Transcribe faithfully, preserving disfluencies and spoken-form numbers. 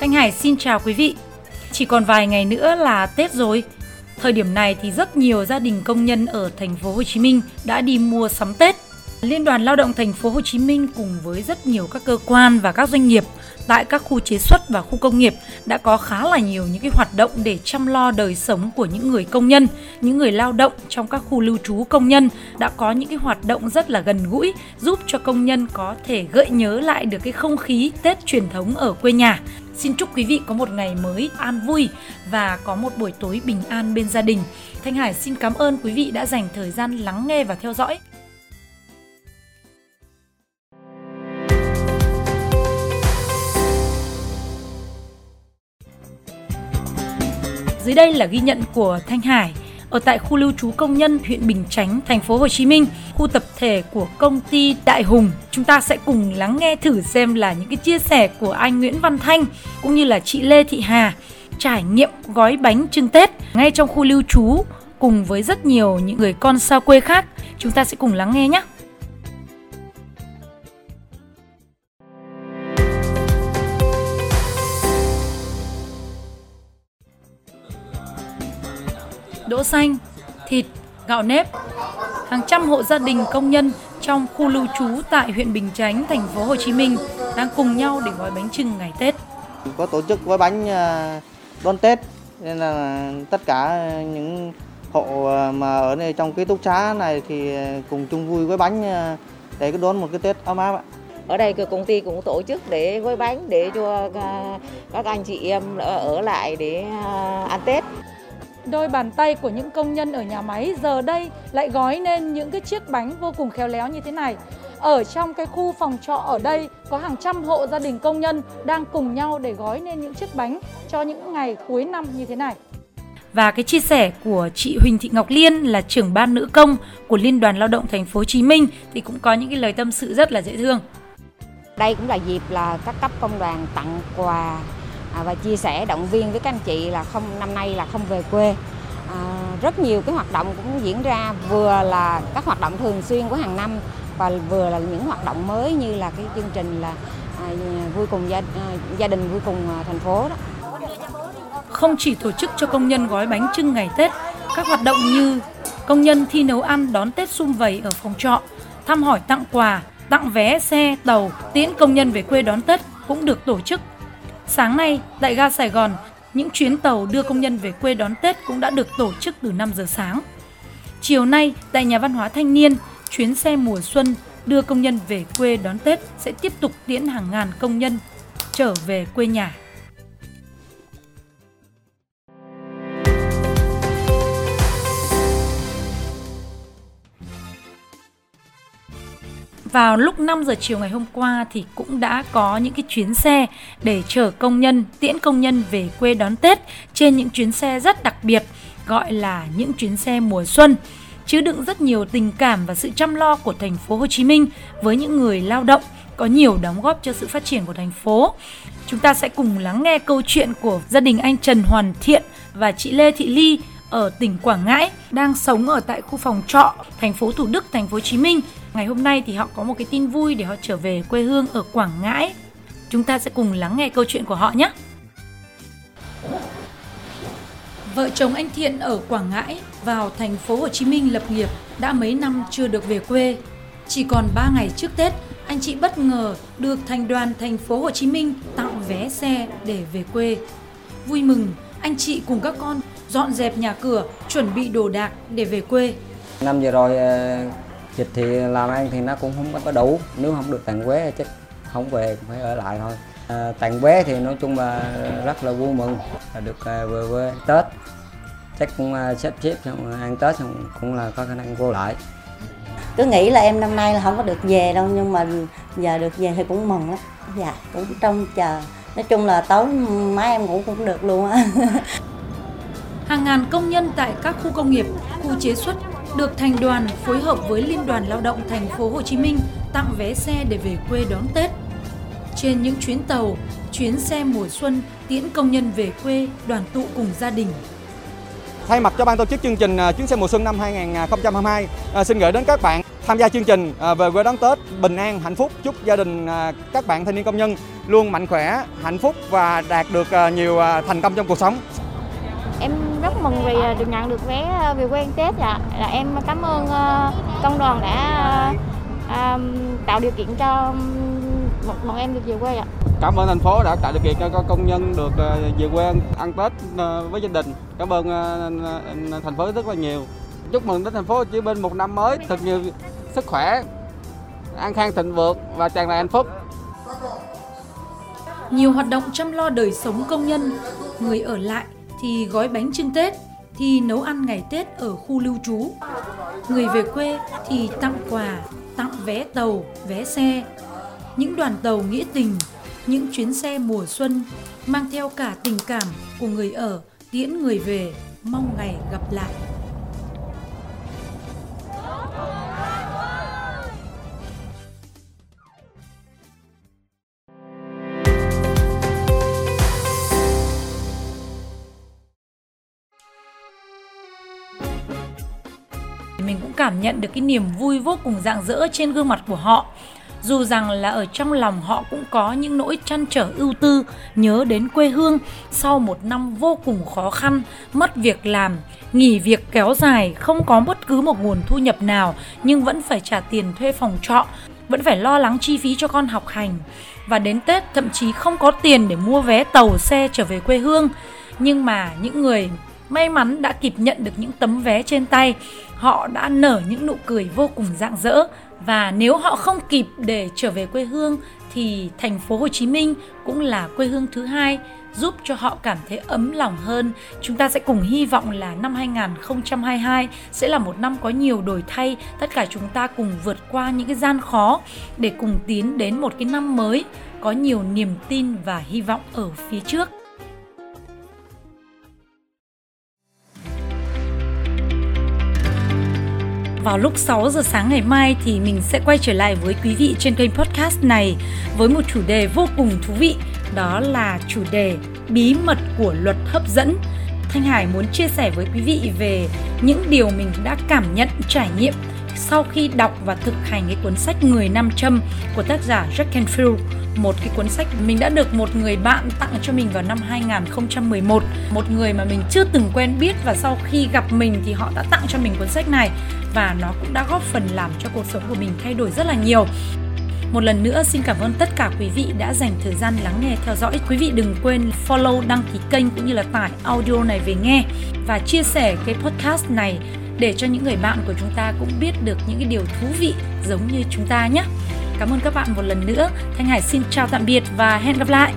Thanh Hải xin chào quý vị. Chỉ còn vài ngày nữa là Tết rồi. Thời điểm này thì rất nhiều gia đình công nhân ở thành phố Hồ Chí Minh đã đi mua sắm Tết. Liên đoàn Lao động thành phố Hồ Chí Minh cùng với rất nhiều các cơ quan và các doanh nghiệp tại các khu chế xuất và khu công nghiệp đã có khá là nhiều những cái hoạt động để chăm lo đời sống của những người công nhân, những người lao động trong các khu lưu trú công nhân, đã có những cái hoạt động rất là gần gũi giúp cho công nhân có thể gợi nhớ lại được cái không khí Tết truyền thống ở quê nhà. Xin chúc quý vị có một ngày mới an vui và có một buổi tối bình an bên gia đình. Thanh Hải xin cảm ơn quý vị đã dành thời gian lắng nghe và theo dõi. Dưới đây là ghi nhận của Thanh Hải ở tại khu lưu trú công nhân huyện Bình Chánh, thành phố Hồ Chí Minh, khu tập thể của công ty Đại Hùng. Chúng ta sẽ cùng lắng nghe thử xem là những cái chia sẻ của anh Nguyễn Văn Thanh cũng như là chị Lê Thị Hà trải nghiệm gói bánh chưng Tết ngay trong khu lưu trú cùng với rất nhiều những người con xa quê khác. Chúng ta sẽ cùng lắng nghe nhé. Đỗ xanh, thịt, gạo nếp. Hàng trăm hộ gia đình công nhân trong khu lưu trú tại huyện Bình Chánh, thành phố Hồ Chí Minh đang cùng nhau để gói bánh chưng ngày Tết. Có tổ chức gói bánh đón Tết nên là tất cả những hộ mà ở đây trong ký túc xá này thì cùng chung vui gói bánh để đón một cái Tết ấm áp ạ. Ở đây công ty cũng tổ chức để gói bánh để cho các anh chị em ở lại để ăn Tết. Đôi bàn tay của những công nhân ở nhà máy giờ đây lại gói nên những cái chiếc bánh vô cùng khéo léo như thế này. Ở trong cái khu phòng trọ ở đây có hàng trăm hộ gia đình công nhân đang cùng nhau để gói nên những chiếc bánh cho những ngày cuối năm như thế này. Và cái chia sẻ của chị Huỳnh Thị Ngọc Liên là trưởng ban nữ công của Liên đoàn Lao động thành phố Hồ Chí Minh thì cũng có những cái lời tâm sự rất là dễ thương. Đây cũng là dịp là các cấp công đoàn tặng quà và chia sẻ động viên với các anh chị là không năm nay là không về quê. À, rất nhiều cái hoạt động cũng diễn ra, vừa là các hoạt động thường xuyên của hàng năm và vừa là những hoạt động mới như là cái chương trình là à, vui cùng gia, à, gia đình vui cùng thành phố đó. Không chỉ tổ chức cho công nhân gói bánh chưng ngày Tết, các hoạt động như công nhân thi nấu ăn đón Tết sum vầy ở phòng trọ, thăm hỏi tặng quà, tặng vé xe tàu tiễn công nhân về quê đón Tết cũng được tổ chức. Sáng nay, tại ga Sài Gòn, những chuyến tàu đưa công nhân về quê đón Tết cũng đã được tổ chức từ năm giờ sáng. Chiều nay, tại Nhà văn hóa Thanh niên, chuyến xe mùa Xuân đưa công nhân về quê đón Tết sẽ tiếp tục tiễn hàng ngàn công nhân trở về quê nhà. Vào lúc năm giờ chiều ngày hôm qua thì cũng đã có những cái chuyến xe để chở công nhân, tiễn công nhân về quê đón Tết trên những chuyến xe rất đặc biệt gọi là những chuyến xe mùa Xuân, chứa đựng rất nhiều tình cảm và sự chăm lo của thành phố Hồ Chí Minh với những người lao động có nhiều đóng góp cho sự phát triển của thành phố. Chúng ta sẽ cùng lắng nghe câu chuyện của gia đình anh Trần Hoàn Thiện và chị Lê Thị Ly ở tỉnh Quảng Ngãi, đang sống ở tại khu phòng trọ thành phố Thủ Đức, thành phố Hồ Chí Minh. Ngày hôm nay thì họ có một cái tin vui để họ trở về quê hương ở Quảng Ngãi. Chúng ta sẽ cùng lắng nghe câu chuyện của họ nhé. Vợ chồng anh Thiện ở Quảng Ngãi vào thành phố Hồ Chí Minh lập nghiệp đã mấy năm chưa được về quê. Chỉ còn ba ngày trước Tết, anh chị bất ngờ được thành đoàn thành phố Hồ Chí Minh tặng vé xe để về quê. Vui mừng, anh chị cùng các con dọn dẹp nhà cửa, chuẩn bị đồ đạc để về quê. Năm vừa rồi dịch thì làm ăn thì nó cũng không có đủ, nếu không được tặng vé chứ không về cũng phải ở lại thôi. À, tặng vé thì nói chung là rất là vui mừng là được về quê Tết, chắc cũng xếp xếp xong ăn Tết xong cũng là có khả năng vô lại. Cứ nghĩ là em năm nay là không có được về đâu, nhưng mà giờ được về thì cũng mừng lắm, dạ cũng trông chờ. Nói chung là tối má em ngủ cũng được luôn á. Hàng ngàn công nhân tại các khu công nghiệp, khu chế xuất được thành đoàn phối hợp với Liên đoàn Lao động thành phố Hồ Chí Minh tặng vé xe để về quê đón Tết. Trên những chuyến tàu, chuyến xe mùa Xuân tiễn công nhân về quê đoàn tụ cùng gia đình. Thay mặt cho ban tổ chức chương trình chuyến xe mùa Xuân năm hai nghìn không trăm hai mươi hai, xin gửi đến các bạn tham gia chương trình Về Quê Đón Tết Bình An Hạnh Phúc. Chúc gia đình các bạn thanh niên công nhân luôn mạnh khỏe, hạnh phúc và đạt được nhiều thành công trong cuộc sống. Em rất mừng vì được nhận được vé Về Quê Ăn Tết. Dạ. Là em cảm ơn công đoàn đã tạo điều kiện cho bọn em được về quê. Dạ. Cảm ơn thành phố đã tạo điều kiện cho công nhân được về quê ăn Tết với gia đình. Cảm ơn thành phố rất là nhiều. Chúc mừng đến thành phố Hồ Chí Minh một năm mới thật nhiều sức khỏe, an khang thịnh vượng và tràn đầy hạnh phúc. Nhiều hoạt động chăm lo đời sống công nhân, người ở lại thì gói bánh chưng Tết, thì nấu ăn ngày Tết ở khu lưu trú. Người về quê thì tặng quà, tặng vé tàu, vé xe. Những đoàn tàu nghĩa tình, những chuyến xe mùa xuân mang theo cả tình cảm của người ở tiễn người về mong ngày gặp lại. Mình cũng cảm nhận được cái niềm vui vô cùng rạng rỡ trên gương mặt của họ. Dù rằng là ở trong lòng họ cũng có những nỗi trăn trở ưu tư, nhớ đến quê hương sau một năm vô cùng khó khăn, mất việc làm, nghỉ việc kéo dài, không có bất cứ một nguồn thu nhập nào nhưng vẫn phải trả tiền thuê phòng trọ, vẫn phải lo lắng chi phí cho con học hành. Và đến Tết thậm chí không có tiền để mua vé tàu xe trở về quê hương. Nhưng mà những người may mắn đã kịp nhận được những tấm vé trên tay, họ đã nở những nụ cười vô cùng rạng rỡ. Và nếu họ không kịp để trở về quê hương thì thành phố Hồ Chí Minh cũng là quê hương thứ hai, giúp cho họ cảm thấy ấm lòng hơn. Chúng ta sẽ cùng hy vọng là năm hai nghìn không trăm hai mươi hai sẽ là một năm có nhiều đổi thay. Tất cả chúng ta cùng vượt qua những cái gian khó để cùng tiến đến một cái năm mới có nhiều niềm tin và hy vọng ở phía trước. Vào lúc sáu giờ sáng ngày mai thì mình sẽ quay trở lại với quý vị trên kênh podcast này với một chủ đề vô cùng thú vị, đó là chủ đề bí mật của luật hấp dẫn. Thanh Hải muốn chia sẻ với quý vị về những điều mình đã cảm nhận, trải nghiệm sau khi đọc và thực hành cái cuốn sách Người Nam Châm của tác giả Jack Canfield, một cái cuốn sách mình đã được một người bạn tặng cho mình vào năm hai nghìn không trăm mười một, một người mà mình chưa từng quen biết, và sau khi gặp mình thì họ đã tặng cho mình cuốn sách này và nó cũng đã góp phần làm cho cuộc sống của mình thay đổi rất là nhiều. Một lần nữa xin cảm ơn tất cả quý vị đã dành thời gian lắng nghe theo dõi. Quý vị đừng quên follow, đăng ký kênh cũng như là tải audio này về nghe và chia sẻ cái podcast này để cho những người bạn của chúng ta cũng biết được những cái điều thú vị giống như chúng ta nhé. Cảm ơn các bạn một lần nữa. Thanh Hải xin chào tạm biệt và hẹn gặp lại.